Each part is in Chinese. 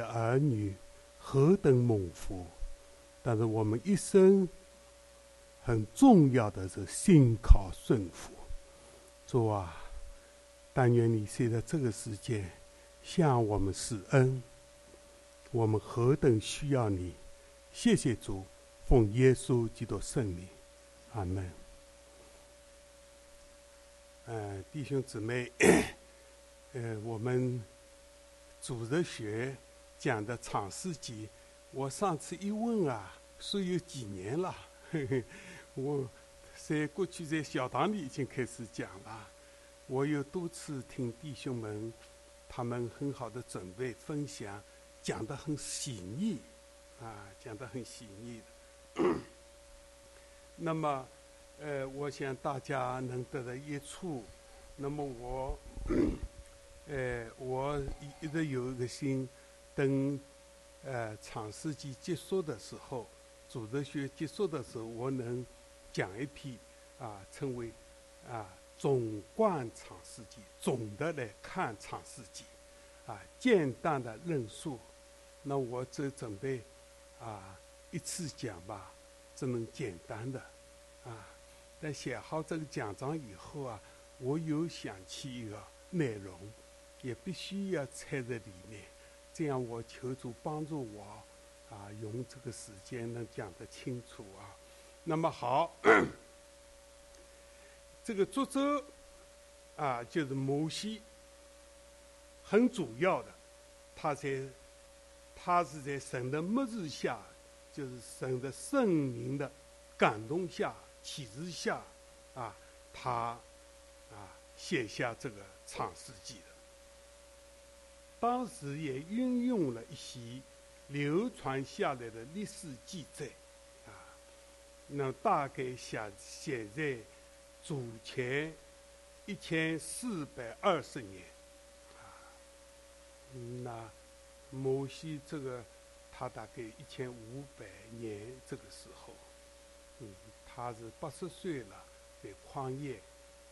的儿女何等蒙福！但是我们一生很重要的是信靠顺服。主啊，但愿你现在这个时间向我们施恩，我们何等需要你！谢谢主，奉耶稣基督圣名，阿门。弟兄姊妹，我们主日学讲的创世纪，我上次一问啊，说有几年了，我在过去在小堂里已经开始讲了。我有多次听弟兄们他们很好的准备分享，讲得很细腻啊，讲得很细腻的那么我想大家能得到益处。那么我一直有一个心，等创世纪结束的时候，主日学结束的时候，我能讲一批啊，称为啊总观创世纪，总的来看创世纪，啊，简单的论述。那我只准备啊一次讲吧，只能简单的啊。但写好这个讲章以后啊，我又想起一个内容，也必须要掺在里面，这样我求主帮助我啊，用这个时间能讲得清楚啊。那么好，这个作者啊，就是摩西，很主要的，他是在神的默示下，就是神的圣灵的感动下。启示下，啊，他，啊，写下这个《创世纪》的。当时也运用了一些流传下来的历史记载，啊，那大概写在主前1420年，啊，那摩西这个他大概1500年这个时候，他是80岁了，在旷野，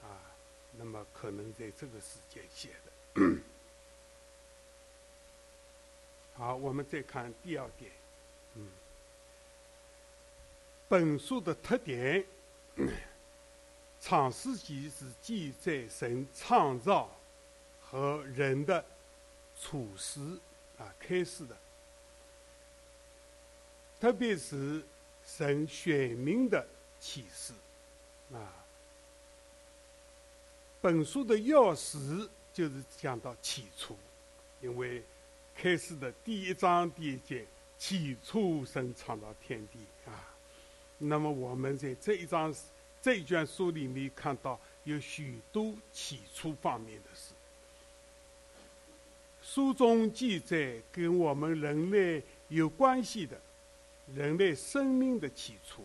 啊，那么可能在这个时间写的。好，我们再看第二点，本书的特点，创世纪是记载神创造和人的处事啊开始的，特别是神选民的启示，啊，本书的要旨就是讲到起初，因为开始的第1章第1节，起初神创造天地啊。那么我们在这一卷书里面看到有许多起初方面的事，书中记载跟我们人类有关系的，人类生命的起初。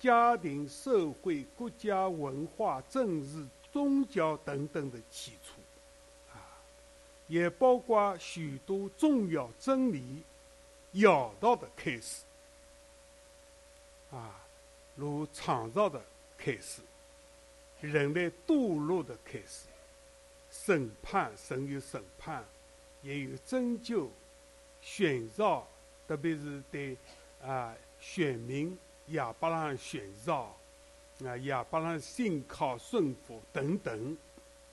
家庭、社会、国家、文化、政治、宗教等等的起初，啊，也包括许多重要真理要道的开始，啊，如创造的开始，人类堕落的开始，审判，神有审判，也有拯救、选召，特别是对啊选民。亚伯拉罕选召，啊，亚伯拉罕信靠顺服等等，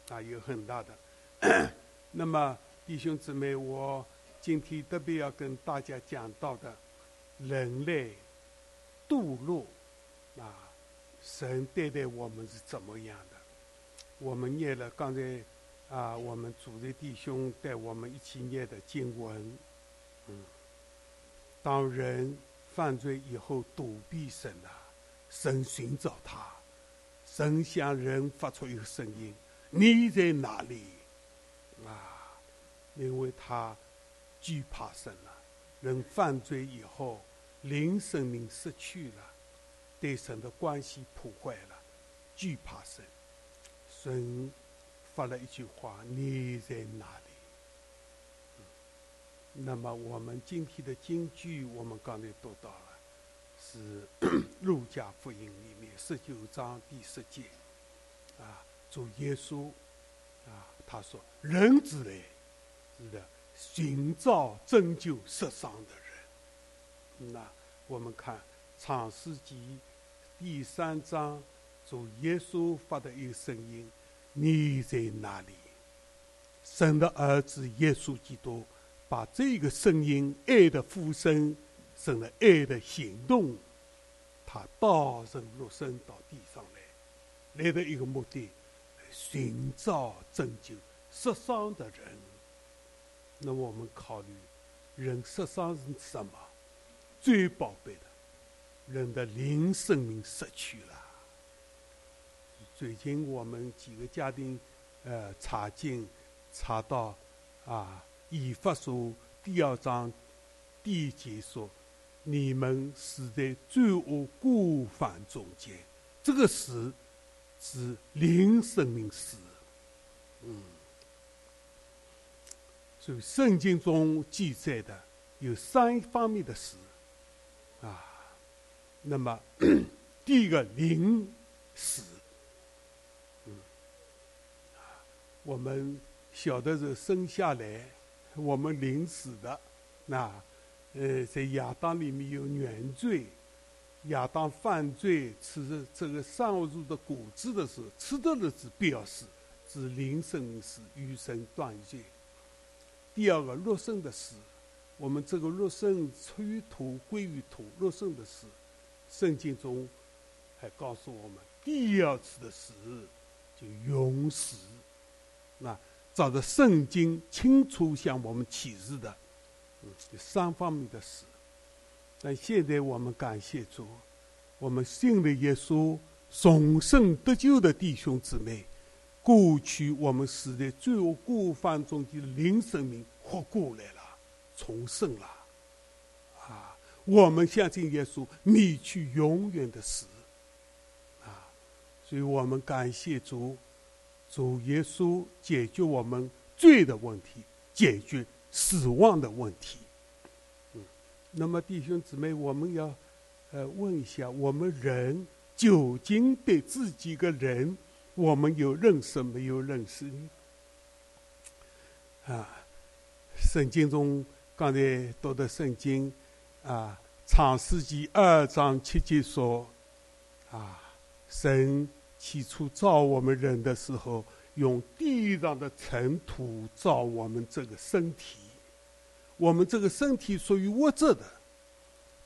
啊，有很大的。那么弟兄姊妹，我今天特别要跟大家讲到的，人类堕落，啊，神对待我们是怎么样的？我们念了刚才啊，我们主日弟兄带我们一起念的经文，当人。犯罪以后躲避神啊，神寻找他，神向人发出一个声音：“你在哪里？”啊，因为他惧怕神了。人犯罪以后，灵生灵失去了，对神的关系破坏了，惧怕神。神发了一句话：“你在哪里？”那么我们今天的经句，我们刚才读到了，是《路加福音》里面19章第10节，啊，主耶稣，啊，他说：“人子嘞，是的，寻找拯救世上的人。那我们看创世纪第3章，主耶稣发的一个声音：“你在哪里？”神的儿子耶稣基督把这个声音、爱的呼声、神的爱的行动，他道成肉身到地上来，来到一个目的，寻找拯救世上的人。那么我们考虑，人世上是什么？最宝贝的，人的灵生命失去了。最近我们几个家庭，查经查到啊。以法书第2章第7节说：“你们死在罪恶过犯中间。”这个死是灵生命死。所以圣经中记载的有3方面的死啊。那么第一个灵死，我们小的时候生下来。我们临死的，在亚当里面有原罪，亚当犯罪吃着这个善恶树的果子的时候，吃到的是必要死，是临生死，与神断绝。第二个肉身的死，我们这个肉身出于土归于土，肉身的死，圣经中还告诉我们，第2次的死就永死。那照着圣经清楚向我们启示的，有3方面的事。但现在我们感谢主，我们信了耶稣重生得救的弟兄姊妹，过去我们死在罪恶过犯中的灵生命活过来了，重生了啊！我们相信耶稣免去永远的死啊！所以我们感谢主。主耶稣解决我们罪的问题，解决死亡的问题。那么弟兄姊妹，我们要问一下，我们人究竟对自己的人，我们有认识没有认识呢？圣经中刚才读的圣经啊，创世纪2章7节说啊，神起初造我们人的时候，用地上的尘土造我们这个身体。我们这个身体属于活着的，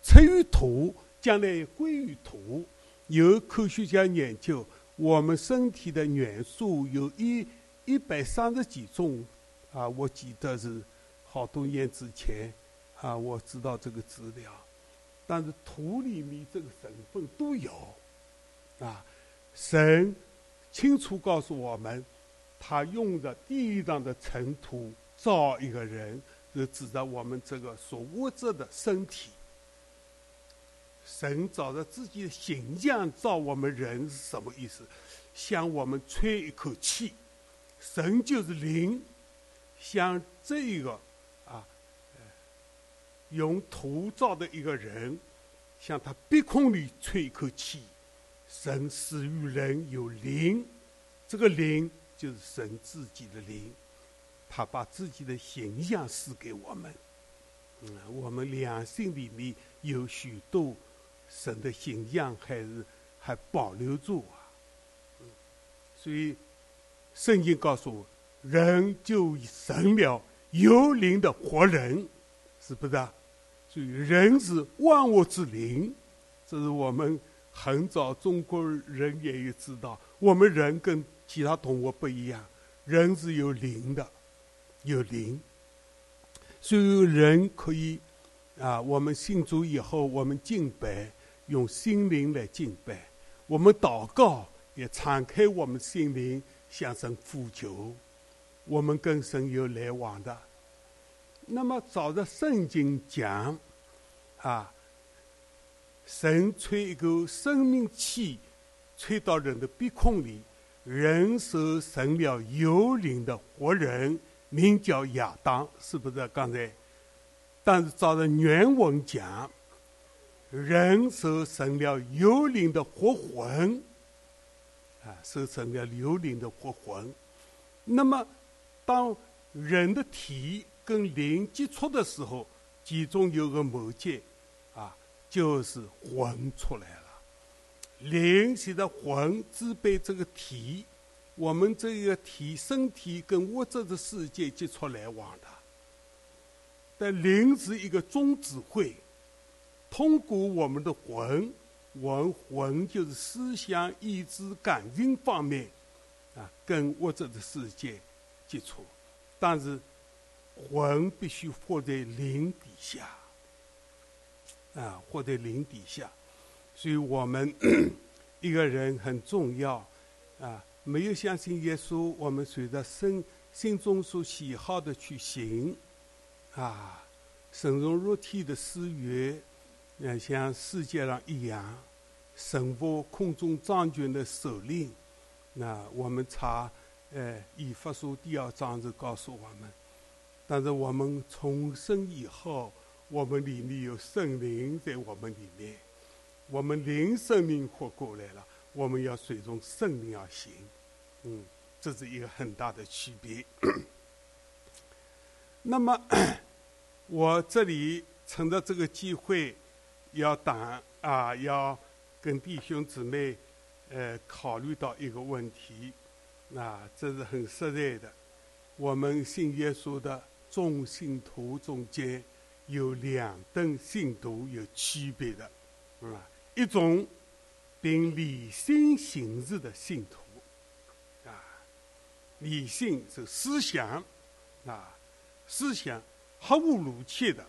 出于土，将来归于土。有科学家研究，我们身体的元素有130几种啊！我记得是好多年之前啊，我知道这个资料。但是土里面这个成分都有啊。神清楚告诉我们，他用着地上的尘土造一个人，是指着我们这个所活着的身体。神照着自己的形象造我们人是什么意思？向我们吹一口气，神就是灵，像这个用土造的一个人，向他鼻孔里吹一口气。神使与人有灵，这个灵就是神自己的灵，他把自己的形象赐给我们。我们良心里面有许多神的形象还保留住啊。所以圣经告诉我，人就成了有灵的活人，是不是啊？所以人是万物之灵，这是我们很早中国人也知道，我们人跟其他动物不一样，人是有灵的，有灵。所以人可以我们信主以后，我们敬拜用心灵来敬拜，我们祷告也敞开我们心灵向神呼求，我们跟神有来往的。那么照着圣经讲神吹一个生命气，吹到人的鼻孔里，人就成了有灵的活人，名叫亚当，是不是刚才？但是照着原文讲，人就成了有灵的活魂，就成了有灵的活魂。那么，当人的体跟灵接触的时候，其中有个媒介，啊，就是魂出来了。灵使得魂支配这个体，我们这个体身体跟物质的世界接触来往的。但灵是一个中指挥，通过我们的魂。 魂就是思想、意志、感应方面，啊，跟物质的世界接触，但是魂必须活在灵底下，啊，活在灵底下，所以我们一个人很重要，啊，没有相信耶稣，我们随着心中所喜好的去行，啊，神融入体的思维。 像世界上一样，神父空中掌权的首领，那我们查，以弗所第2章就告诉我们。但是我们重生以后，我们里面有圣灵在我们里面，我们灵生命活过来了，我们要随从圣灵而行，嗯，这是一个很大的区别。那么，我这里趁着这个机会。 要要跟弟兄姊妹，考虑到一个问题，啊，这是很实在的。我们信耶稣的众信徒中间有两等信徒有区别的，啊，一种凭理性行事的信徒，啊，理性是思想，啊，思想毫无逻辑的，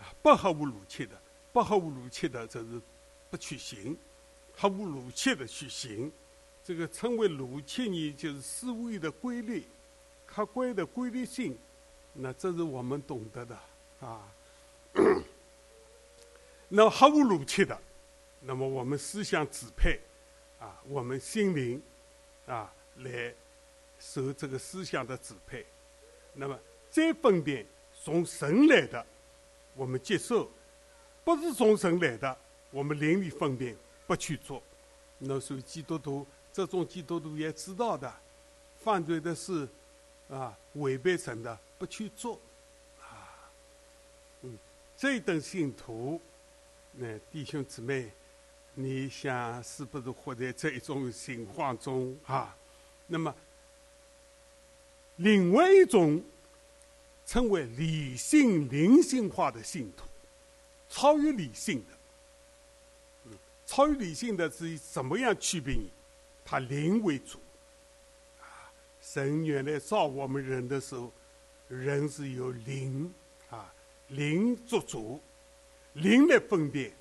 啊，不毫无逻辑的。 不毫无逻辑的，这是不去行；毫无逻辑的去行，这个称为逻辑呢，就是思维的规律、客观的规律性。那这是我们懂得的啊。那毫无逻辑的，那么我们思想支配啊，我们心灵啊来受这个思想的支配。那么再分辨从神来的，我们接受。 不是从神来的，我们灵里分辨，不去做。那所以基督徒，这种基督徒也知道的，犯罪的事，啊，违背神的，不去做，啊，嗯，这等信徒，那弟兄姊妹，你想是不是活在这一种情况中啊？那么，另外一种，称为理性灵性化的信徒。 超越理性的，嗯，超越理性的是怎么样区别呢？它灵为主，啊，神原来造我们人的时候，人是由灵啊，灵做主，灵来分辨，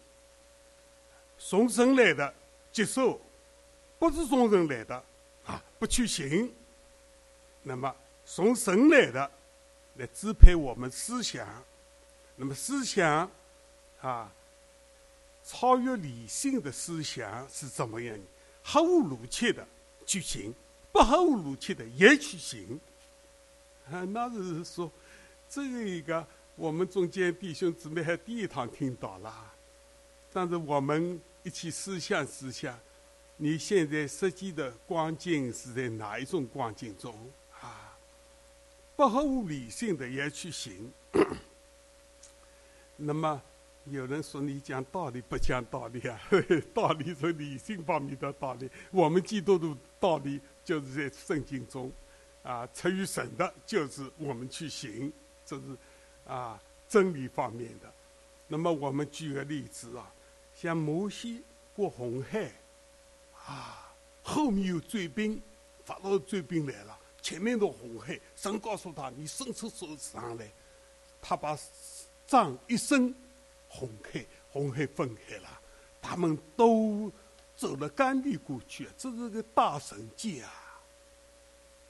从神来的接受，不是从人来的啊，不去行。那么从神来的来支配我们思想，那么思想。 啊，超越理性的思想是怎么样的？毫无逻辑的去行，不毫无逻辑的也去行。啊，那是说，这一个我们中间弟兄姊妹还第一堂听到了，但是我们一起思想，你现在实际的光景是在哪一种光景中啊？不毫无理性的也去行，那么。 有人说你讲道理不讲道理啊？道理是理性方面的道理，我们基督徒道理就是在圣经中，啊，出于神的，就是我们去行，这是啊真理方面的。那么我们举个例子啊，像摩西过红海，啊，后面有追兵，法老追兵来了，前面的红海，神告诉他，你伸出手上来，他把杖一伸。 红海分开了，他们都走了干地过去，这是个大神迹啊！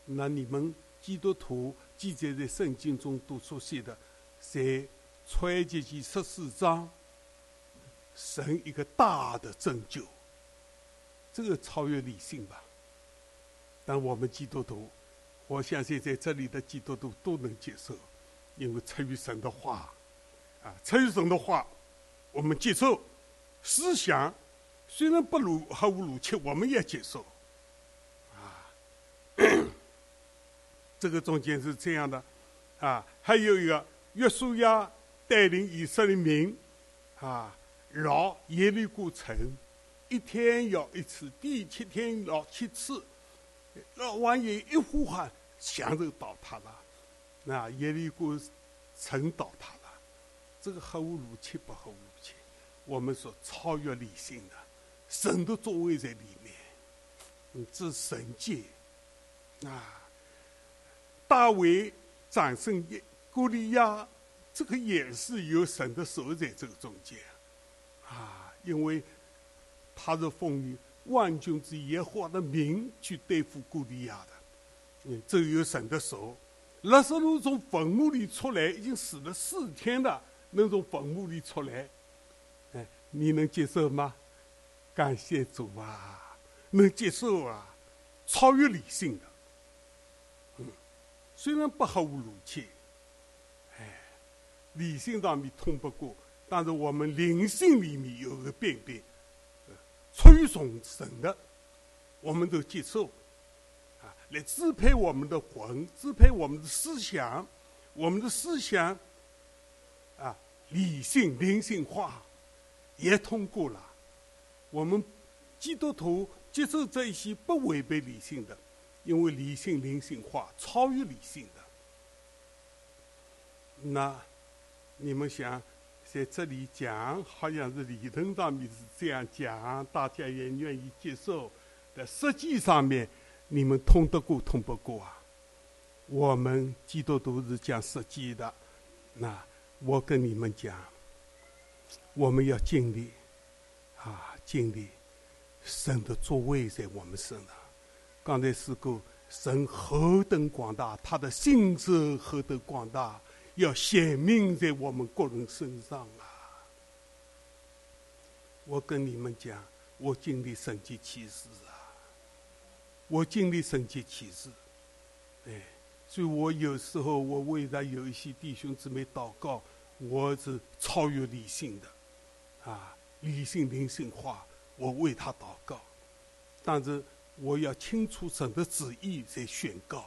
那你们基督徒记载在圣经中都出现的，在出埃及记14章，神一个大的拯救，这个超越理性吧？但我们基督徒，我相信在这里的基督徒都能接受，因为出于神的话。 啊，出于神的话，我们接受；思想虽然不如毫无逻辑，我们也接受。啊，这个中间是这样的，啊，还有一个约书亚带领以色列民啊，绕耶利哥城，一天绕一次，第七天绕7次，绕完也一呼喊，墙就倒塌了，那耶利哥城倒塌了。这个合乎逻辑不合乎逻辑？我们说超越理性的，神的作为在里面，这是神界啊。大卫战胜歌利亚，这个也是有神的手在这个中间啊，因为他是奉于万军之耶和华的名去对付歌利亚的，这有神的手。拉撒路从坟墓里出来，已经死了4天了，能从坟墓里出来，哎，你能接受吗？感谢主啊，能接受啊，超越理性的。虽然不合乎逻辑，哎，理性上面通不过，但是我们灵性里面有个辨别，出于从神的，我们都接受，啊，来支配我们的魂，支配我们的思想，我们的思想，啊，理性灵性化也通过了。我们基督徒接受这一些不违背理性的。因为理性灵性化，超越理性的。那你们想，在这里讲好像是理论上面是这样讲，大家也愿意接受，在实际上面你们通得过通不过啊？我们基督徒是讲实际的。那我跟你们讲，我们要经历啊，经历神的作为在我们身上。刚才说过，神何等广大，他的性质何等广大，要显明在我们个人身上啊！我跟你们讲，我经历神迹奇事啊，我经历神迹奇事，哎，所以我有时候我为了有一些弟兄姊妹祷告，我是超越理性的，啊，理性灵性化，我为他祷告，但是。我要清楚神的旨意在宣告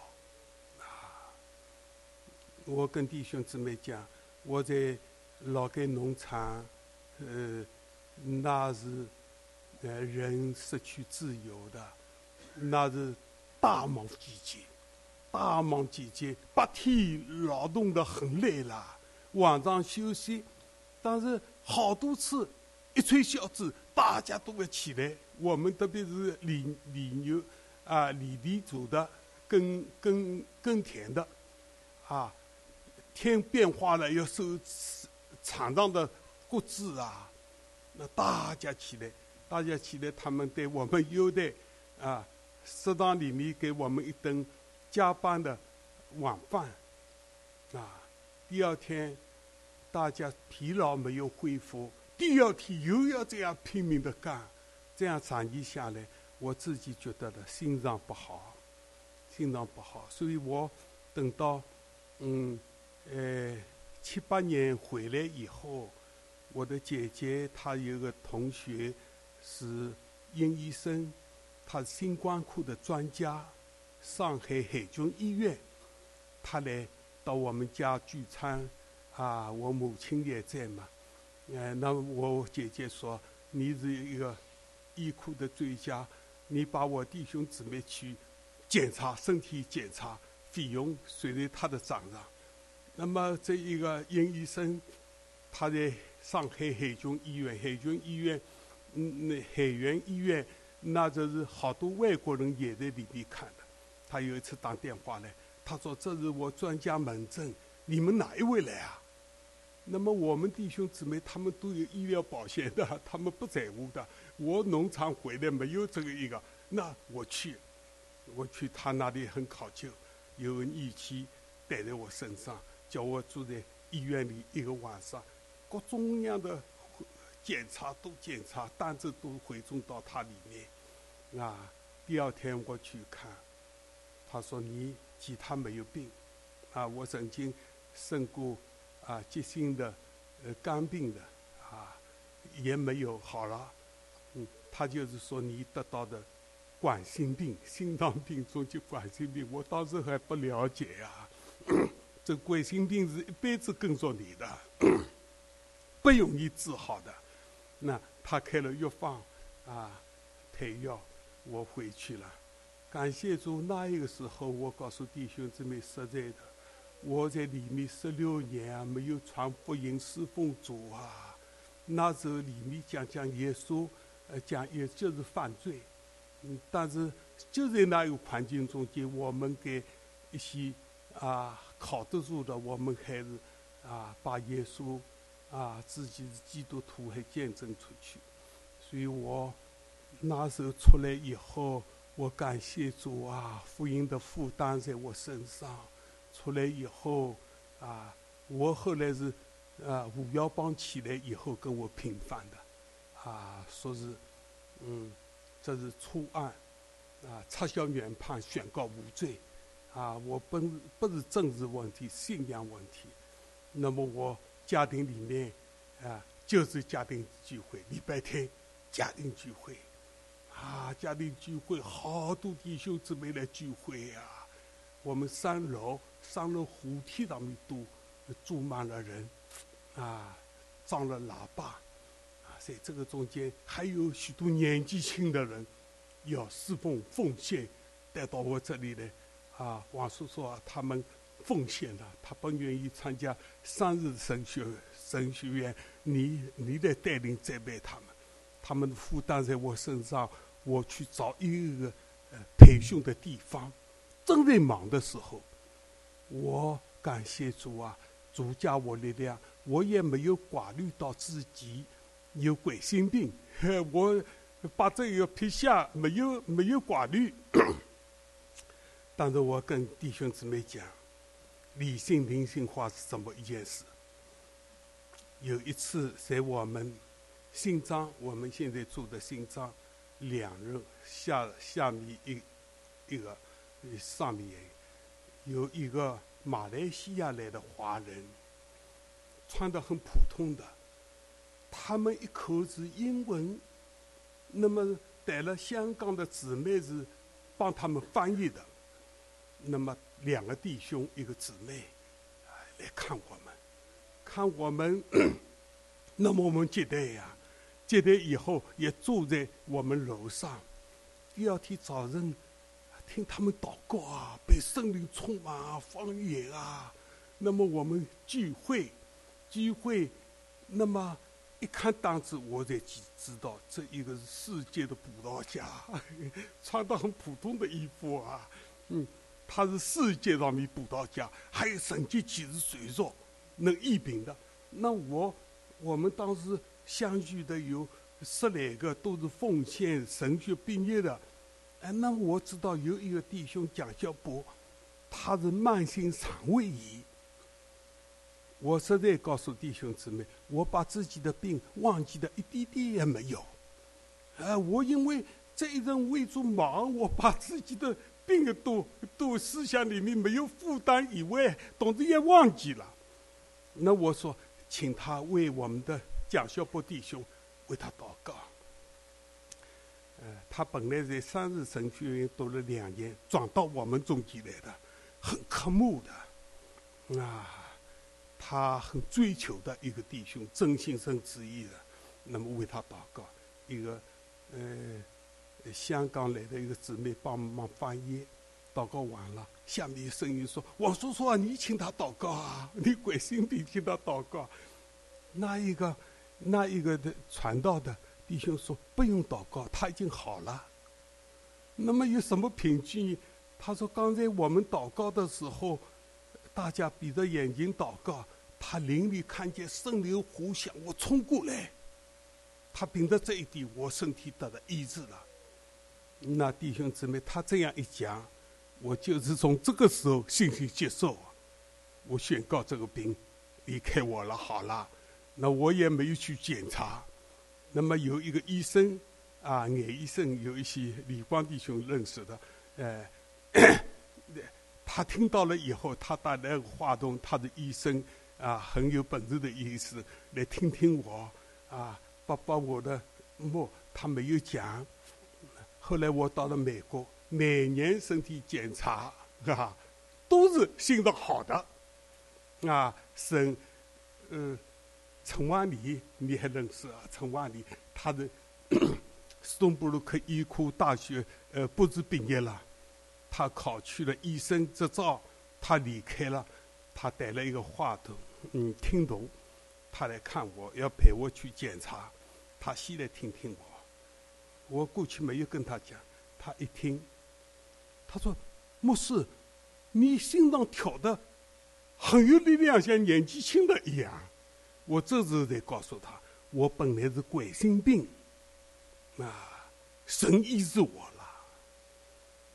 啊！我跟弟兄姊妹讲，我在老街农场，那是人失去自由的，那是大忙季节，大忙季节8天劳动得很累了，晚上休息，但是好多次一吹小子，大家都会起来。我们特别是理牛啊，理地主的耕田的啊，天变化了要收场上的谷子啊，那大家起来，他们对我们优待啊，食堂里面给我们一顿加班的晚饭啊，第2天大家疲劳没有恢复，第2天又要这样拼命的干。这样长期下来，我自己觉得的心脏不好，所以我等到7、8年回来以后，我的姐姐她有个同学是殷医生，她是新冠科的专家，上海海军医院，她来到我们家聚餐啊，我母亲也在嘛，那我姐姐说你是一个。医科的专家，你把我弟兄姊妹去检查身体检查，费用随在他的账上。那么这一个殷医生，他在上海海军医院，海员医院，那就是好多外国人也在里面看的。他有一次打电话来，他说这是我专家门诊，你们哪一位来啊？那么我们弟兄姊妹他们都有医疗保险的，他们不在乎的。我农场回来没有这个一个，那我去他那里很考究，有人义气带在我身上，叫我住在医院里一个晚上，各种样的检查，单子都回送到他里面。啊，第2天我去看，他说你其他没有病，啊，我曾经生过啊急性的肝病的，啊，也没有好了。他就是说你得到的冠心病，心脏病、中级冠心病，我当时还不了解啊。这冠心病是一辈子跟着你的，不容易治好的。那他开了药方啊，退药，我回去了。感谢主，那一个时候我告诉弟兄姊妹，实在的，我在里面16年啊，没有传福音侍奉主啊。那时候里面讲耶稣，讲也就是犯罪。但是就在那个环境中间，我们给一些靠得住的，我们还是把耶稣自己是基督徒还见证出去。所以我那时候出来以后，我感谢主啊，福音的负担在我身上。出来以后我后来是五幺帮起来以后跟我平反的说是这是初案撤销原判，宣告无罪我不是政治问题，信仰问题。那么我家庭里面就是家庭聚会，礼拜天家庭聚会家庭聚会，好多弟兄姊妹来聚会我们三楼湖梯上面都住满了人装了喇叭在这个中间还有许多年纪轻的人要侍奉奉献带到我这里来王叔说他们奉献了，他不愿意参加3日神学院，你得带领栽培他们的负担在我身上。我去找一个培训的地方，正在忙的时候，我感谢主啊，主加我力量，我也没有挂虑到自己有冠心病，我把这个撇下，没有挂虑。但是我跟弟兄姊妹讲，理性灵性化是怎么一件事。有一次在我们新庄，我们现在住的新庄，2人下面一个，上面有一个马来西亚来的华人，穿得很普通的。他们一口是英文，那么带了香港的姊妹是帮他们翻译的。那么2个弟兄一个姊妹来看我们那么我们接待以后也住在我们楼上。第2天早晨听他们祷告被圣灵充满方言那么我们聚会，那么一看档次，我才知道这一个是世界的布道家穿得很普通的衣服他是世界上面布道家，还有神迹奇事随着能医病的。那我们当时相聚的有10来个，都是奉献神学毕业的那我知道有一个弟兄蒋小波，他是慢性肠胃炎。我实在告诉弟兄姊妹，我把自己的病忘记的一滴滴也没有我因为这一阵为主忙，我把自己的病都思想里面没有负担以外，总之也忘记了。那我说请他为我们的蒋小波弟兄为他祷告他本来在3日神学院读了2年，转到我们中间来的，很渴慕的他很追求的一个弟兄，真心诚意的。那么为他祷告，一个香港来的一个姊妹帮忙翻译，祷告完了，下面有声音说：“王叔叔你请他祷告你关心你请他祷告。”那一个的传道的弟兄说：“不用祷告，他已经好了。”那么有什么凭据？他说：“刚才我们祷告的时候，大家闭着眼睛祷告，他灵里看见圣灵呼响，我冲过来。”他凭着这一点，我身体得到医治了。那弟兄姊妹，他这样一讲，我就是从这个时候信心接受，我宣告这个病离开我了，好了。那我也没有去检查。那么有一个医生眼医生，有一些李光弟兄认识的他听到了以后，他打那个话筒，他的医生很有本事的医生来听听我把我的他没有讲。后来我到了美国，每年身体检查都是新的好的啊，神，陈万里你还认识啊？陈万里，他的松布鲁克医科大学博士毕业了，他考取了医生执照，他离开了，他带了一个话筒，听筒，他来看我，要陪我去检查，他先来听听我，我过去没有跟他讲，他一听，他说，牧师，你心脏跳的很有力量，像年纪轻的一样。我这次得告诉他，我本来是冠心病，啊，神医治我了。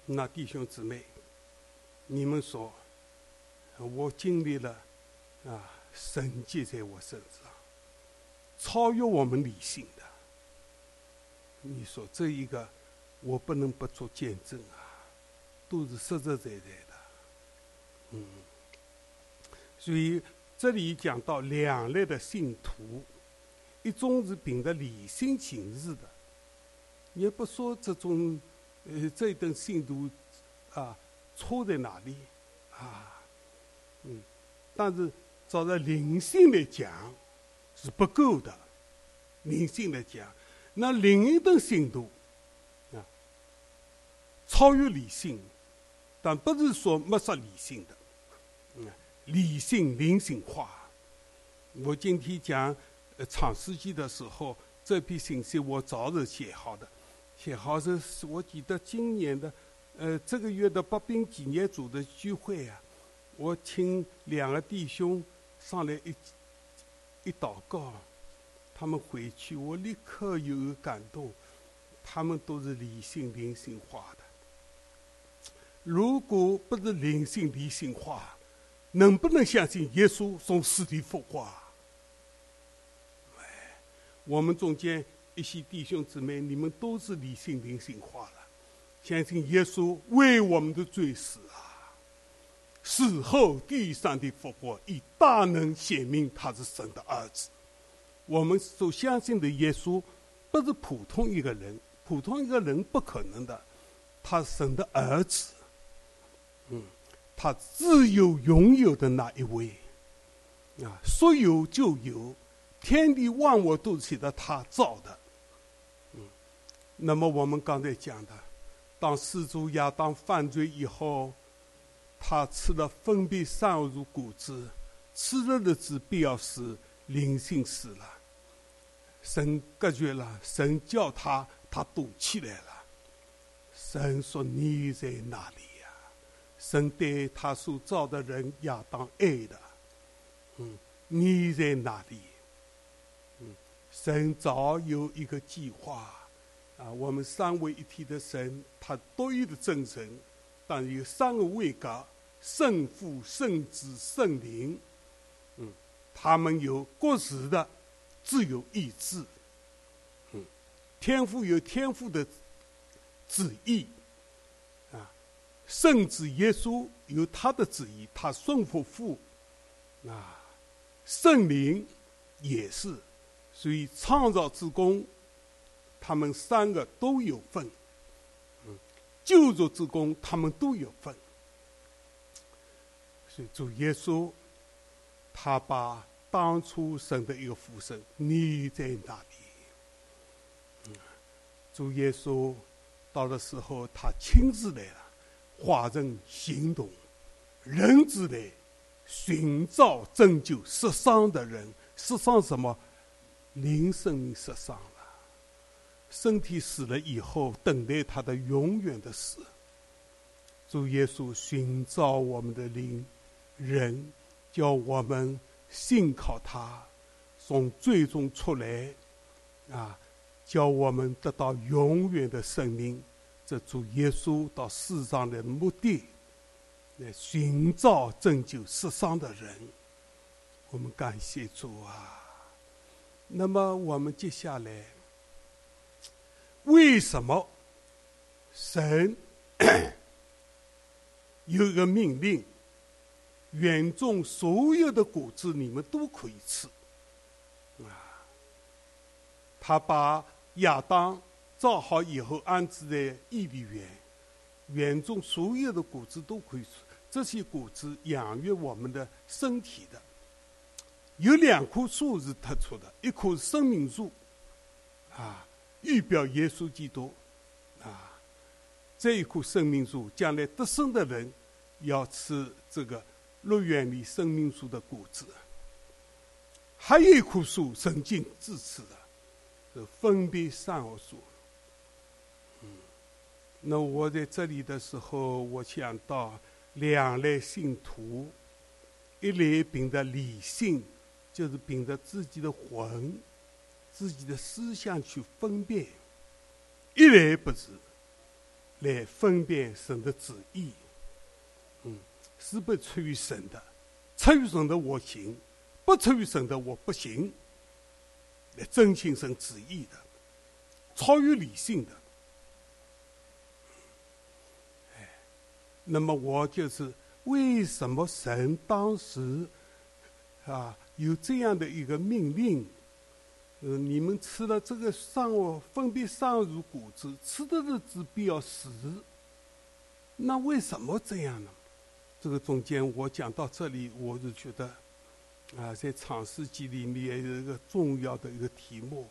那弟兄姊妹，你们说，我经历了啊，神迹在我身上，超越我们理性的。你说这一个，我不能不做见证啊，都是实实在在的，所以这里讲到两类的信徒，一种是凭着理性行事的，也不说这种这等信徒啊错在哪里啊，但是照着灵性来讲是不够的，灵性来讲，那另一等信徒啊超越理性，但不是说没啥理性的，理性灵性化。我今天讲创世纪的时候，这批信息我早就写好的，写好是我记得今年的这个月的北冰纪念组的聚会啊，我请两个弟兄上来一祷告，他们回去我立刻有感动，他们都是理性灵性化的。如果不是灵性理性化，能不能相信耶稣从死里复活？我们中间一些弟兄姊妹，你们都是理性灵性化了，相信耶稣为我们的罪死啊，死后第三天复活，以大能显明他是神的儿子。我们所相信的耶稣不是普通一个人，普通一个人不可能的，他是神的儿子，他自有拥有的那一位啊，说有就有，天地万物都是的他造的。那么我们刚才讲的，当始祖亚当犯罪以后，他吃了分别善恶树果子，吃了的子必要死，灵性死了，神隔绝了，神叫他，他躲起来了。神说你在哪里？神对他所造的人亚当爱的，你在哪里？神早有一个计划啊，我们三位一体的神，他独一的真神，但有三个位格，圣父、圣子、圣灵，他们有各自的自由意志，天父有天父的旨意。圣子耶稣有他的旨意，他顺服父啊，圣灵也是，所以创造之功，他们三个都有份，救主之功，他们都有份。所以主耶稣，他把当初神的一个呼声，你在哪里？主耶稣到的时候，他亲自来了，化成行动，人之类寻找拯救失丧的人，失丧什么？灵生命失丧了，身体死了以后，等待他的永远的死。主耶稣寻找我们的灵人，叫我们信靠他，从最终出来啊，叫我们得到永远的生命。这主耶稣到世上的目的，来寻找拯救失丧的人，我们感谢主啊。那么我们接下来，为什么神有一个命令，园中所有的果子你们都可以吃啊？他把亚当造好以后安置在伊甸园，园中所有的果子都可以吃，这些果子养育我们的身体的。有两棵树是突出的，一棵是生命树，啊，预表耶稣基督，啊，这一棵生命树，将来得胜的人要吃这个乐园里生命树的果子。还有一棵树，神经支持的，是分别善恶树。那我在这里的时候，我想到两类信徒，一类凭着理性，就是凭着自己的魂、自己的思想去分辨；一类不是，来分辨神的旨意。是不出于神的，出于神的我行，不出于神的我不行，来遵行神旨意的，超于理性的。那么我就是为什么神当时啊有这样的一个命令，你们吃了这个善恶分别善恶树果子，吃的日子必要死。那为什么这样呢？这个中间我讲到这里，我就觉得啊，在创世纪里面有一个重要的一个题目，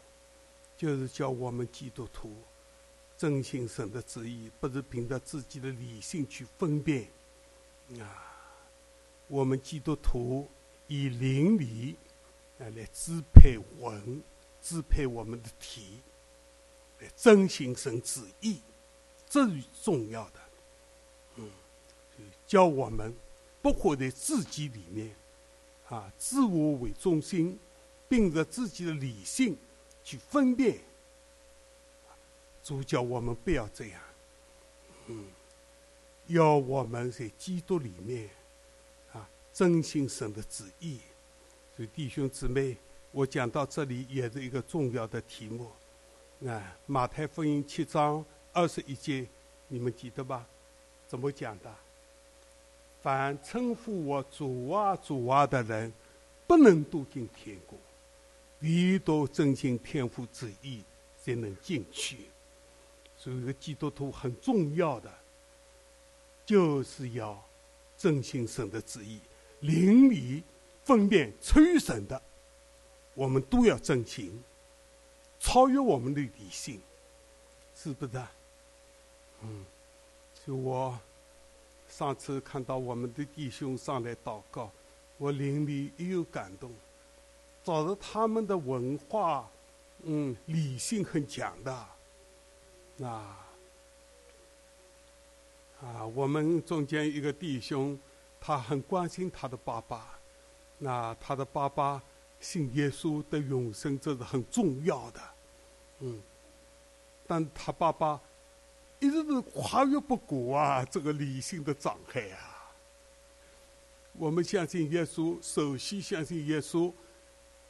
就是叫我们基督徒遵行神的旨意，不是凭着自己的理性去分辨啊。我们基督徒以灵力来支配魂，支配我们的体，来遵行神旨意，这是重要的。教我们不活在自己里面啊，自我为中心，并着自己的理性去分辨。主教我们不要这样，要我们在基督里面啊，遵行神的旨意。所以弟兄姊妹，我讲到这里也是一个重要的题目啊，马太福音7章21节，你们记得吧？怎么讲的？凡称呼我主啊主啊的人，不能度进天国，唯独遵行天父旨意才能进去。所以，一个基督徒很重要的，就是要遵行神的旨意，灵里分辨出于神的，我们都要遵行，超越我们的理性，是不是啊？所以我上次看到我们的弟兄上来祷告，我灵里也有感动。找到他们的文化，理性很强的，我们中间一个弟兄，他很关心他的爸爸，他的爸爸信耶稣得永生，这是很重要的，但他爸爸一直是跨越不过这个理性的障碍啊。我们相信耶稣，首先相信耶稣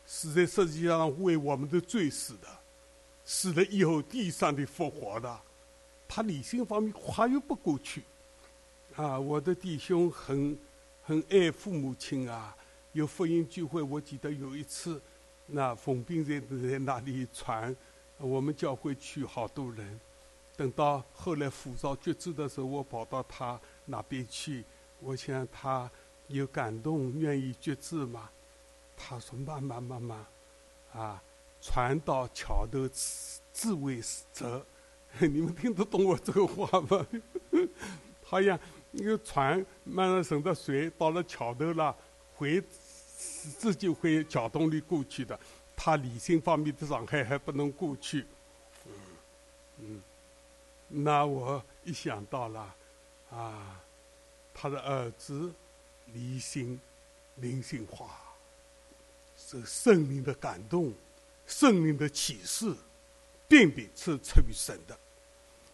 死在世界上为我们的罪死的，死了以后地上的复活的，他理性方面跨越不过去啊。我的弟兄很爱父母亲啊。有福音聚会，我记得有一次，那冯斌在那里传，我们教会去好多人。等到后来辅导决志的时候，我跑到他那边去，我想他有感动，愿意决志嘛。他说慢慢传到桥头自为者，你们听得懂我这个话吗？好像那个船慢慢省着水到了桥头了，回自己回桥洞里过去的。他理性方面的伤害还不能过去。那我一想到了啊，他的儿子理性灵性化，是圣灵的感动，圣灵的启示，辨别是出于神的。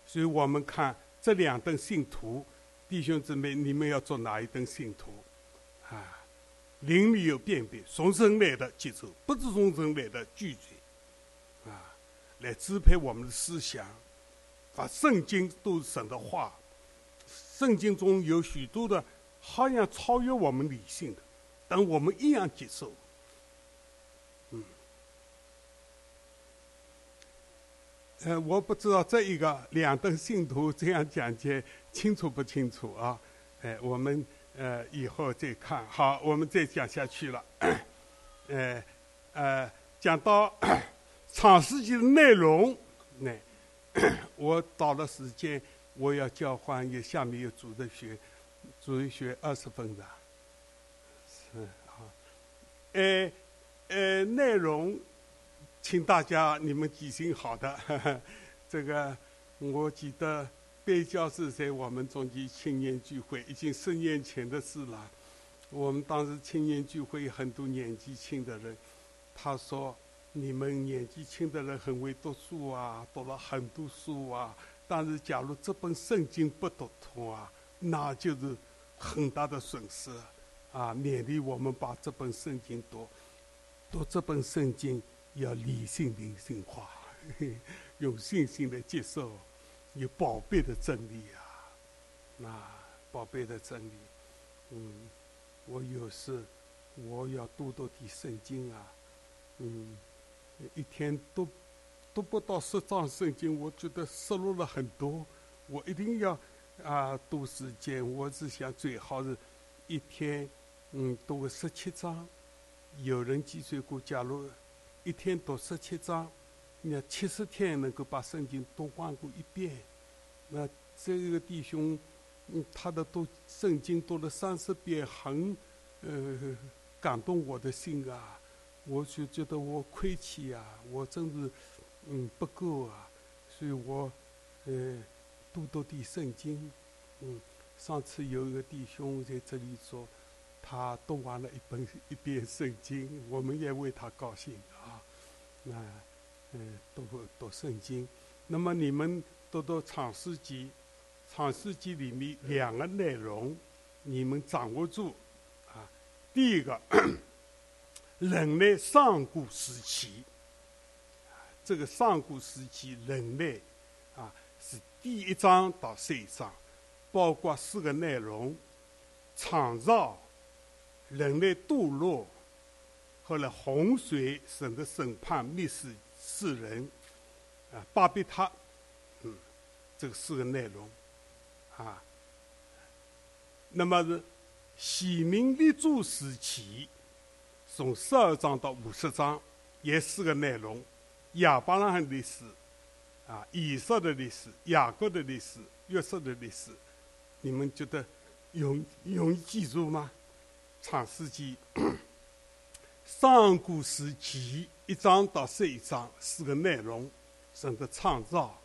所以我们看这两等信徒，弟兄姊妹，你们要做哪一等信徒啊？灵里有辨别，从神来的接受，不是从神来的拒绝啊，来支配我们的思想。把圣经都是神的话，圣经中有许多的好像超越我们理性的，但我们一样接受。我不知道这一个两等信徒这样讲解清楚不清楚啊？我们以后再看。好，我们再讲下去了。讲到创世纪的内容，那、我到了时间，我要交换一下面有主日学，主日学20分的，是啊，内容，请大家你们记性好的，呵呵这个我记得贝教授在我们中级青年聚会，已经10年前的事了。我们当时青年聚会很多年纪轻的人，他说你们年纪轻的人很会读书啊，读了很多书啊，但是假如这本圣经不读通啊，那就是很大的损失啊！勉励我们把这本圣经读这本圣经要理性灵性化，用信心来接受有宝贝的真理啊，那、宝贝的真理，我有时我要多读点圣经啊，一天读不到10章圣经，我觉得失落了很多。我一定要啊，多时间，我是想最好是一天，读个17章。有人计算过，假如一天读17章，那70天能够把圣经读完过一遍。那这个弟兄，他的读圣经读了30遍，很感动我的心啊！我就觉得我亏欠啊，我真是。不够啊，所以我多读点圣经。上次有一个弟兄在这里说，他读完了一遍圣经，我们也为他高兴啊。那读圣经，那么你们读创世纪里面2个内容，你们掌握住啊。第一个，人类上古时期。这个上古时期人类啊，是第1章到11章，包括4个内容：创造、人类堕落，后来洪水、神的审判、灭世世人，啊，巴比塔，这个4个内容，啊，那么是启明立柱时期，从12章到50章，也4个内容。亚伯拉罕历史，啊，以色列的历史，雅各的历史，约瑟的历史，你们觉得容易记住吗？创世纪上古时期1章到11章4个内容：神的创造、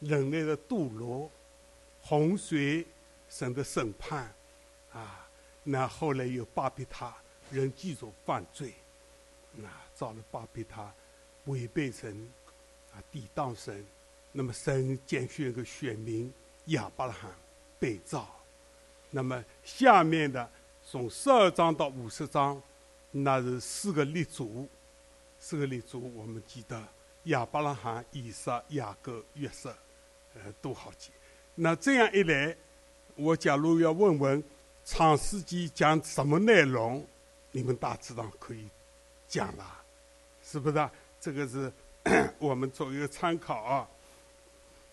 人类的堕落、洪水、神的审判，啊，那后来有巴比塔，人继续犯罪，啊，造了巴比塔。违背神，啊，抵挡神，那么神拣选个选民亚伯拉罕被造，那么下面的从12章到50章，那是4个立足，我们记得亚伯拉罕、以撒、雅各、约瑟，都好记。那这样一来，我假如要问创世纪讲什么内容，你们大致上可以讲了，是不是啊？这个是我们做一个参考啊。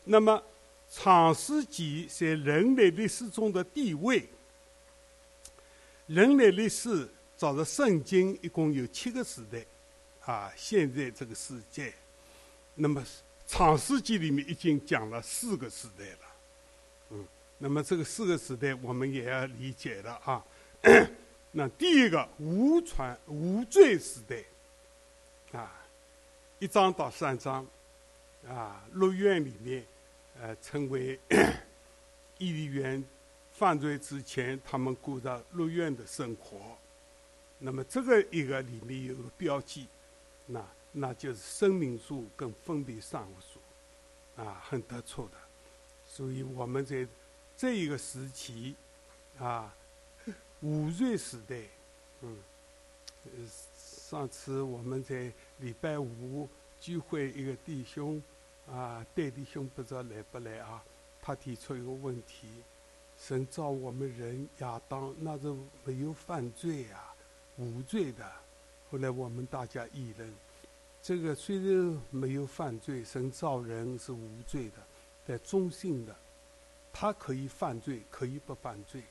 那么，创世纪在人类历史中的地位，人类历史照着圣经一共有7个时代，啊，现在这个世界，那么创世纪里面已经讲了4个时代了，那么这个4个时代我们也要理解了啊。那第一个无罪时代，啊。1章到3章，啊，鹿苑里面，成为伊犁园犯罪之前，他们过着鹿苑的生活。那么这个一个里面有个标记，那就是生命树跟分别善恶树，啊，很突出的。所以我们在这一个时期，啊，五瑞时代，上次我们在礼拜5聚会，一个弟兄啊，戴弟兄不知道来不来啊？他提出一个问题：神造我们人亚当，那是没有犯罪啊，无罪的。后来我们大家议论，这个虽然没有犯罪，神造人是无罪的，但中性的，他可以犯罪，可以不犯罪，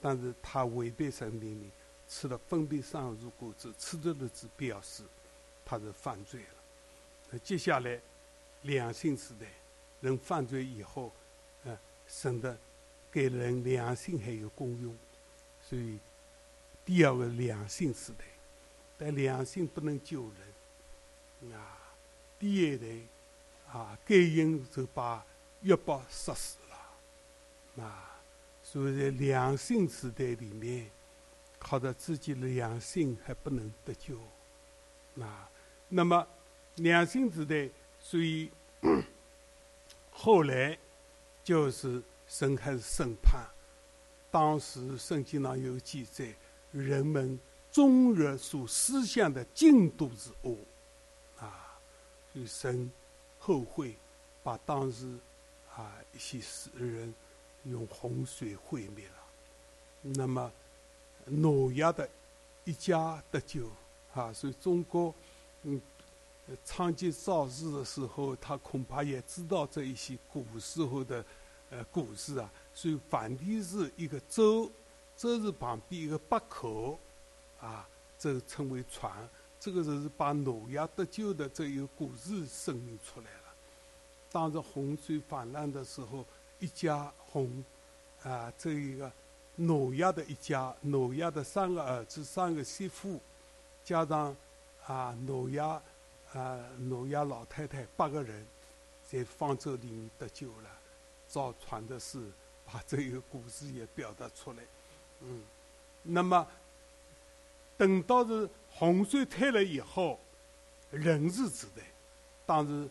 但是他违背神命令，吃了分别善恶果子，吃的日子必要死，他是犯罪了。那接下来，良性时代，人犯罪以后，神的给人良性还有功用，所以第二个良性时代，但良性不能救人啊。第二代啊，该隐就把约伯杀死了啊。所以在良性时代里面，靠着自己的良性还不能得救啊。那么良性时代，所以后来就是神开始审判。当时圣经上有记载，人们终日所思想的尽都是恶啊。所以神后悔，把当时啊一些人用洪水毁灭了。那么挪亚的一家得救啊。所以中国昌吉造日的时候，他恐怕也知道这一些古时候的故事啊。所以反地是一个舟，舟是旁边一个八口啊，这称为船。这个就是把挪亚得救的这一个故事声明出来了。当着洪水泛滥的时候，一家红啊，这一个挪亚的一家，挪亚的三个儿子、三个媳妇，加上啊挪亚老太太8个人，在方舟里面得救了。造船的事把这一个故事也表达出来。那么等到是洪水退了以后，人是指的，当时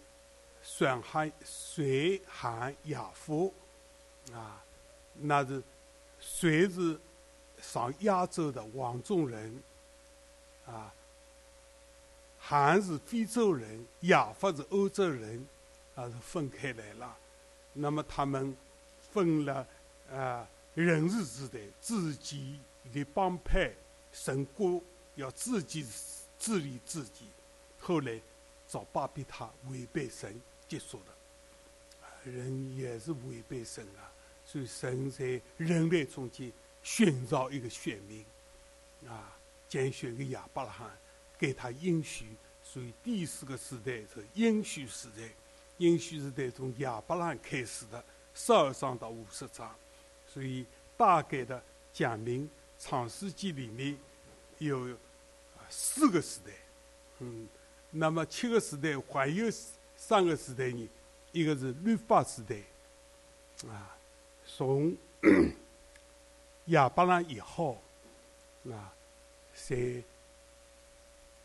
水旱亚夫啊，那是水是上亚洲的黄种人啊，旱是非洲人，亚夫是欧洲人啊，是分开来了。那么他们分了人是指的自己的帮派，神国要自己治理自己。后来找巴比塔违背神结束的，人也是违背神啊。所以神在人类中间寻找一个选民啊，拣选一个亚伯拉罕，给他应许。所以第四个时代是应许时代，应许时代从亚伯拉罕开始的12章到50章。所以大概的讲明创世纪里面有4个时代。那么7个时代还有3个时代呢，一个是律法时代啊，从亚伯拉以后啊，在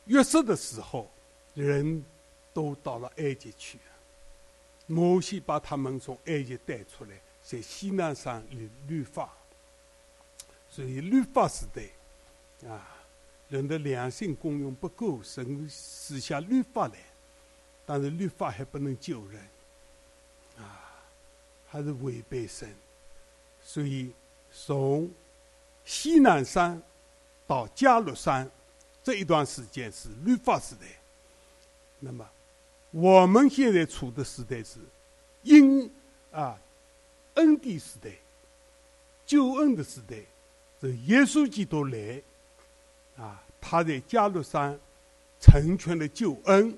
约瑟的时候，人都到了埃及去，摩西把他们从埃及带出来，在西奈山律法。所以律法时代啊，人的良性功用不够，神使下律法来，但是律法还不能救人啊，还是违背神。所以从西南山到加略山这一段时间是律法时代。那么我们现在处的时代是恩典时代，救恩的时代。这耶稣基督来啊，他在加略山成全了救恩，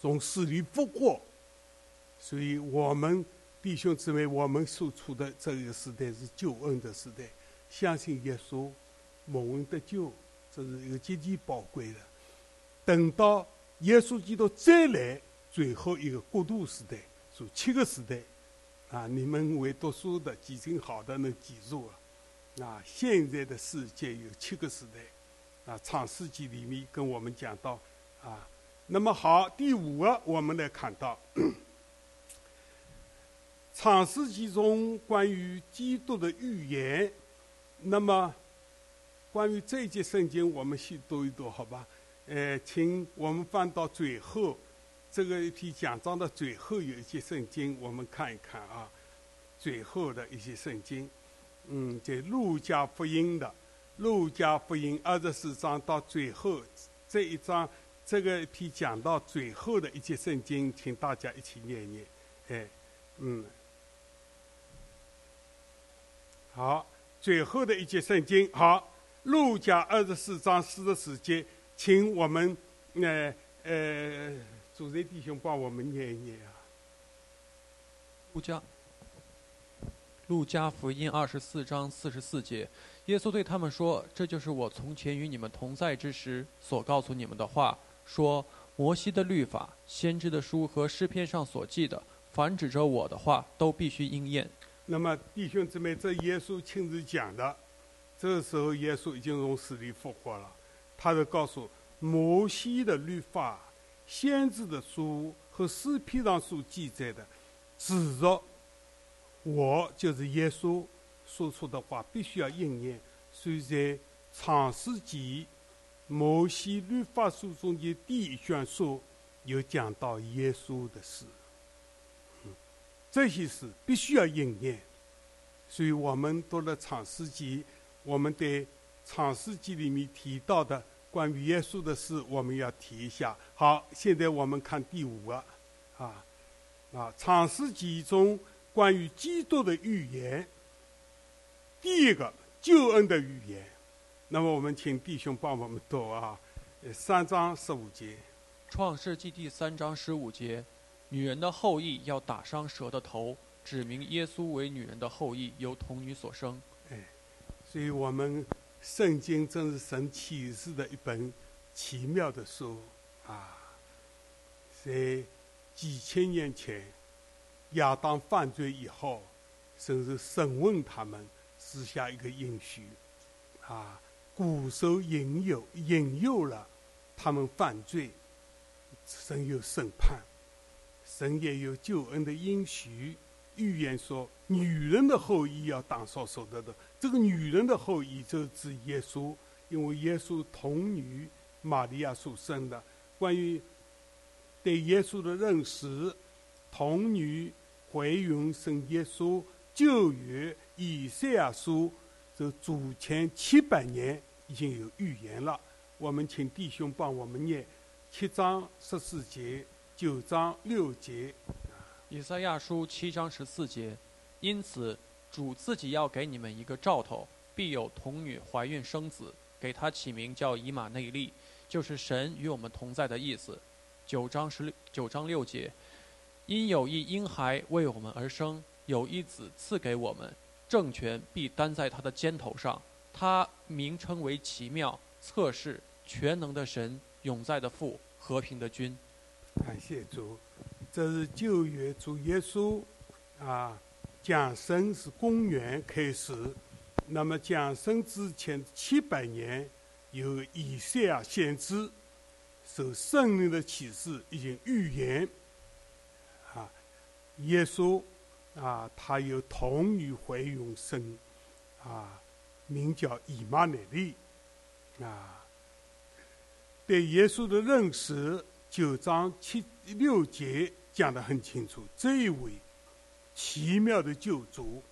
从死里复活。所以我们弟兄姊妹，我们所处的这个时代是救恩的时代，相信耶稣蒙恩得救，这是一个极其宝贵的。等到耶稣基督再来，最后一个国度时代，是7个时代啊！你们为读书的、记性好的能记住啊！啊，现在的世界有7个时代啊，《创世纪》里面跟我们讲到啊。那么好，第5个我们来看到《创世纪》中关于基督的预言。那么关于这一节圣经，我们先读一读，好吧？请我们翻到最后，这个一篇讲章的最后有一节圣经，我们看一看啊。最后的一些圣经，在路加福音24章到最后这一章。这个一批讲到最后的一节圣经，请大家一起念一念。好，最后的一节圣经。好，路加24章40节，请我们主任弟兄帮我们念一念啊。路加福音24章44节，耶稣对他们说：“这就是我从前与你们同在之时所告诉你们的话，说摩西的律法、先知的书和诗篇上所记的，凡指着我的话，都必须应验。”那么弟兄姊妹，这耶稣亲自讲的，这时候耶稣已经从死里复活了，他是告诉摩西的律法、先知的书和诗篇上所记载的，指着我就是耶稣说出的话必须要应验。所以在创世纪摩西律法书中的第一卷书有讲到耶稣的事，这些事必须要应验。所以我们读了创世纪，我们对创世纪里面提到的关于耶稣的事我们要提一下。好，现在我们看第5个创世纪中关于基督的预言，第一个救恩的预言。那么我们请弟兄帮我们读3章15节。创世纪第3章15节，女人的后裔要打伤蛇的头，指明耶稣为女人的后裔，由童女所生。所以我们圣经真是神启示的一本奇妙的书在几千年前亚当犯罪以后，甚至审问他们，施下一个应许，古手引诱了他们犯罪，神有审判，神也有救恩的应许，预言说女人的后裔要打伤蛇的头。这个女人的后裔就是指耶稣，因为耶稣童女玛利亚所生的。关于对耶稣的认识，童女怀孕生耶稣，旧约以赛亚书这主前700年已经有预言了。我们请弟兄帮我们念7章14节、9章6节。以赛亚书7章14节，因此主自己要给你们一个兆头，必有童女怀孕生子，给他起名叫以马内利，就是神与我们同在的意思。9章6节，因有一婴孩为我们而生，有一子赐给我们，政权必担在他的肩头上，他名称为奇妙、策士、全能的神、永在的父、和平的君。感谢主，这是旧约主耶稣降生是公元开始。那么降生之前700年，有以赛亚先知受圣灵的启示已经预言耶稣他有童女怀孕生名叫以马内利对耶稣的认识，9章6节讲得很清楚，这一位奇妙的救主，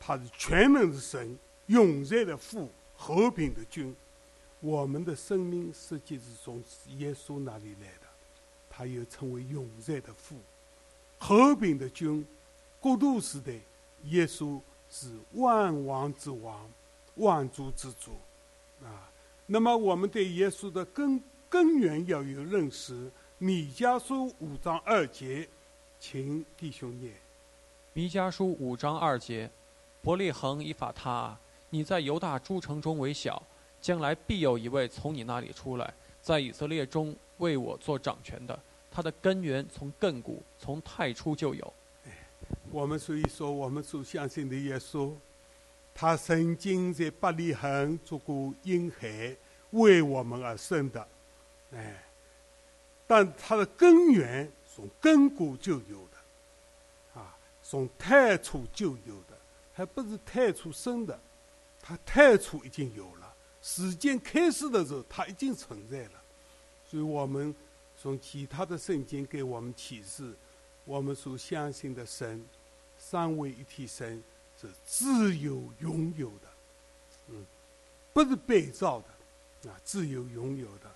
他是全能的神、永在的父、和平的君。我们的生命实际是从耶稣那里来的，他又称为永在的父、和平的君。过渡时代，耶稣是万王之王、万主之主那么我们对耶稣的根源要有认识。弥迦书5章2节，请弟兄念。弥迦书5章2节，伯利恒以法他啊，你在犹大诸城中为小，将来必有一位从你那里出来，在以色列中为我做掌权的，他的根源从亘古，从太初就有。我们所以说，我们所相信的耶稣，他曾经在伯利恒做过婴孩，为我们而生的但他的根源从亘古就有的从太初就有的，还不是太初生的，他太初已经有了，时间开始的时候他已经存在了。所以我们从其他的圣经给我们启示，我们所相信的神，三位一体神是自由拥有的不是被造的自由拥有的。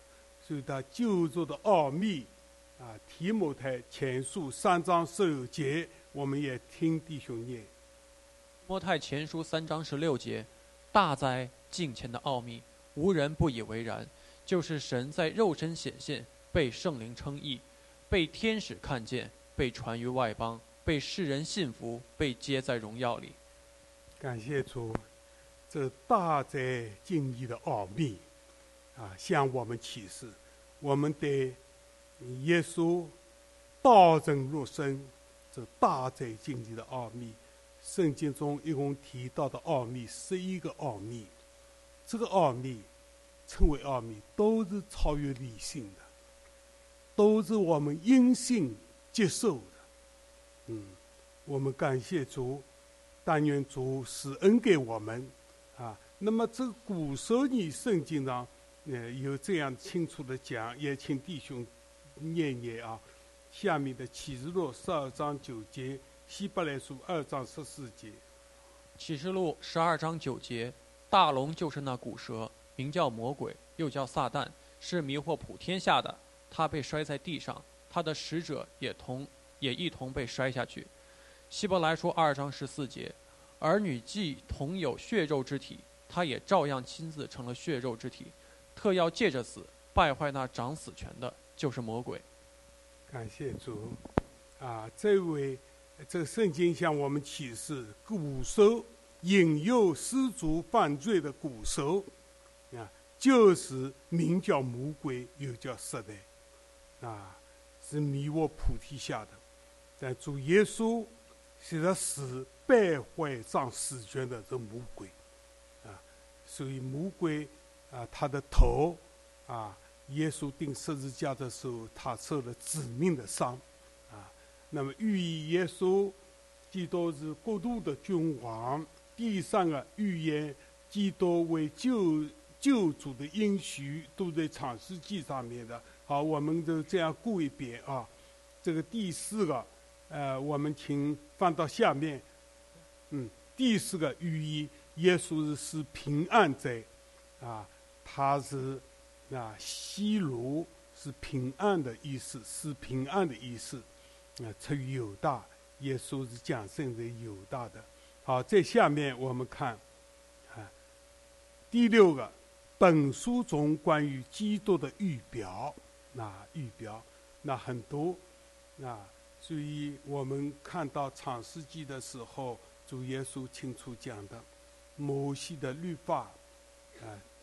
所以他救主的奥秘提摩太前书3章16节，我们也听弟兄念。提摩太前书3章16节，大哉敬虔的奥秘，无人不以为然。就是神在肉身显现，被圣灵称义，被天使看见，被传于外邦，被世人信服，被接在荣耀里。感谢主，这大哉敬意的奥秘，向我们启示，我们对耶稣道成肉身这大哉敬意的奥秘。圣经中一共提到的奥秘11个奥秘，这个奥秘称为奥秘，都是超越理性的，都是我们因信接受的。我们感谢主，但愿主施恩给我们那么这古蛇女圣经上有这样清楚的讲，也请弟兄念念下面的启示录12章9节，希伯来书2章14节。启示录12章9节，大龙就是那古蛇，名叫魔鬼，又叫撒旦，是迷惑普天下的。他被摔在地上，他的使者也一同被摔下去。希伯来书2章14节，儿女既同有血肉之体，他也照样亲自成了血肉之体，特要借着死败坏那掌死权的，就是魔鬼。感谢主这圣经向我们启示，古蛇引诱失足犯罪的古蛇就是名叫魔鬼，又叫撒旦是迷惑普天下的。但主耶稣使他死败坏掌死权的这魔鬼所以魔鬼他的头耶稣钉十字架的时候，他受了致命的伤那么寓意耶稣基督是国度的君王。第三个预言，基督为救主的应许，都在创世纪上面的。好，我们就这样过一遍这个第四个我们请放到下面。第四个寓意耶稣是平安者他是希罗，是平安的意思，是平安的意思出于犹大，耶稣是降生在犹大的。好，在下面我们看第六个，本书中关于基督的预表预表很多所以我们看到创世纪的时候，主耶稣清楚讲的，摩西的律法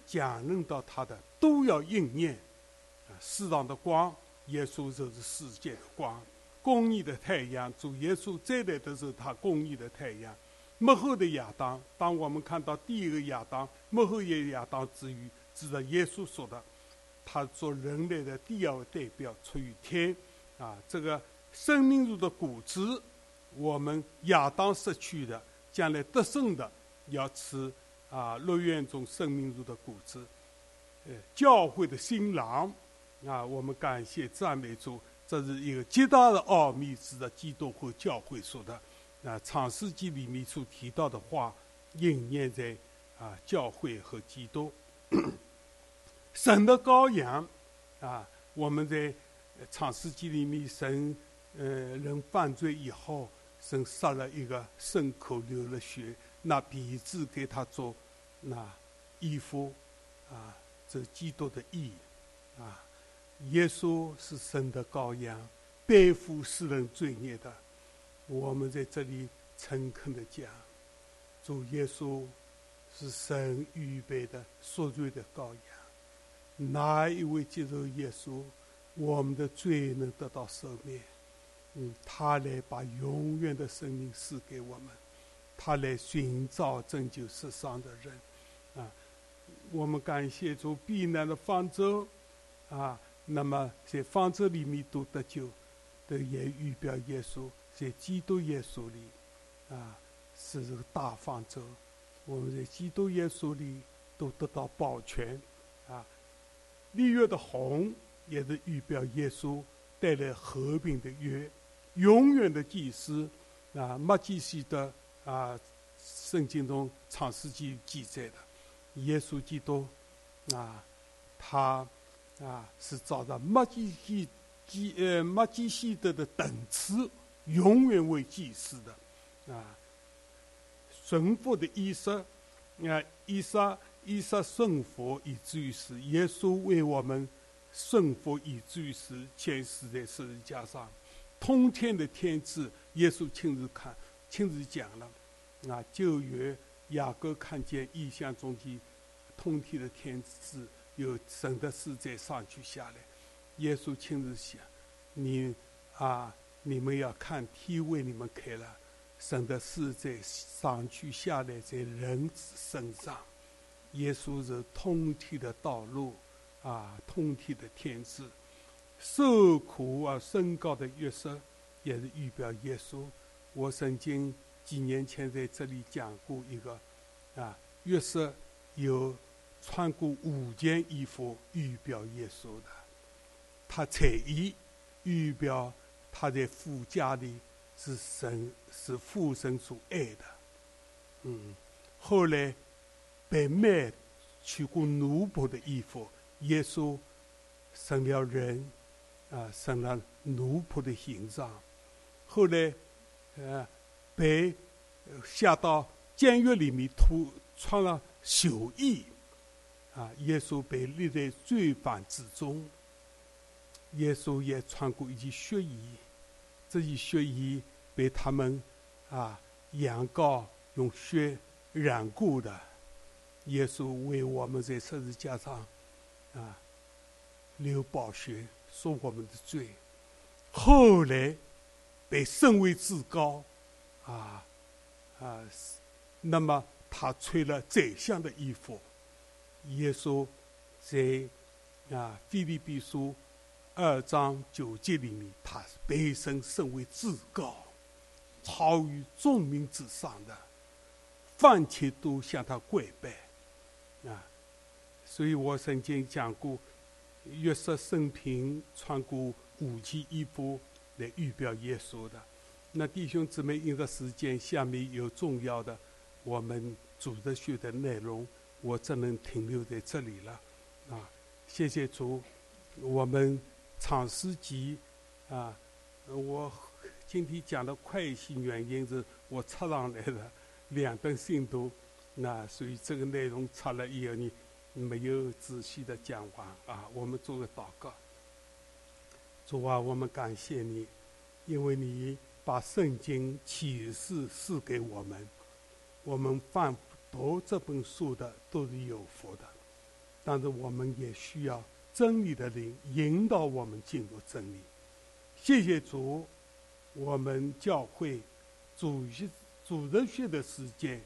讲论到他的都要应验世上的光，耶稣就是世界的光，公义的太阳，主耶稣再来的时候，他公义的太阳。末后的亚当，当我们看到第一个亚当，末后也亚当之余，指着耶稣说的，他做人类的第二代表，出于天这个生命树的果子，我们亚当失去的，将来得胜的要吃乐园中生命树的果子教会的新郎我们感谢赞美主，这是一个极大的奥秘，指的基督和教会说的创世纪里面所提到的话，应验在教会和基督神的羔羊我们在创世纪里面，神人犯罪以后，神杀了一个牲口，流了血，那鼻子给他做衣服这是基督的义耶稣是神的羔羊，背负世人罪孽的。我们在这里诚恳地讲，主耶稣是神预备的赎罪的羔羊，哪一位接受耶稣，我们的罪能得到赦免他来把永远的生命赐给我们，他来寻找拯救世上的人我们感谢主，避难的方舟那么在方舟里面都得救，都也预表耶稣，在基督耶稣里是这个大方舟，我们在基督耶稣里都得到保全立约的红也是预表耶稣带来和平的约，永远的祭司麦基洗德圣经中创世纪记载的耶稣基督他是照着麦基洗德的等次，永远为祭司的神父的意思，你看，依撒顺服，以至于死；耶稣为我们顺服，以至于死，且死在十字架上。通天的天志，耶稣亲自讲了。啊，旧约雅各看见异象中的通天的天志，有神的使者上去下来。耶稣亲自讲：“你们要看天为你们开了。”神的事在上去下来，在人身上，耶稣是通体的道路，通体的天职，受苦而升高的约瑟，也是预表耶稣。我曾经几年前在这里讲过一个，约瑟有穿过5件衣服，预表耶稣的，他彩衣，预表他在父家里。是神，是父神所爱的，后来被卖去过奴仆的衣服，耶稣成了人，成了奴仆的形状。后来，被下到监狱里面，穿了囚衣，耶稣被立在罪犯之中。耶稣也穿过一件血衣。这些血衣被他们羊羔用血染过的，耶稣为我们在十字架上流宝血，赎我们的罪。后来被升为至高，那么他穿了宰相的衣服。耶稣在腓立比书2章9节里面，他是被升为至高，超于众民之上的，凡且都向他跪拜，所以我曾经讲过，约瑟生平穿过5件衣服来预表耶稣的。那弟兄姊妹，因着时间，下面有重要的我们主日学的内容，我只能停留在这里了，谢谢主。我们长诗集，我今天讲的快一些，原因是我插上来的2本信徒，那所以这个内容插了以后呢，没有仔细的讲完我们做个祷告。主啊，我们感谢你，因为你把圣经启示赐给我们，我们翻读这本书的都是有福的，但是我们也需要真理的灵引导我们进入真理。谢谢主，我们教会主日学的时间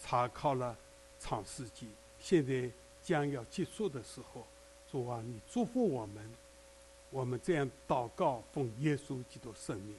查考了创世纪，现在将要结束的时候，主啊，你祝福我们，我们这样祷告，奉耶稣基督圣名。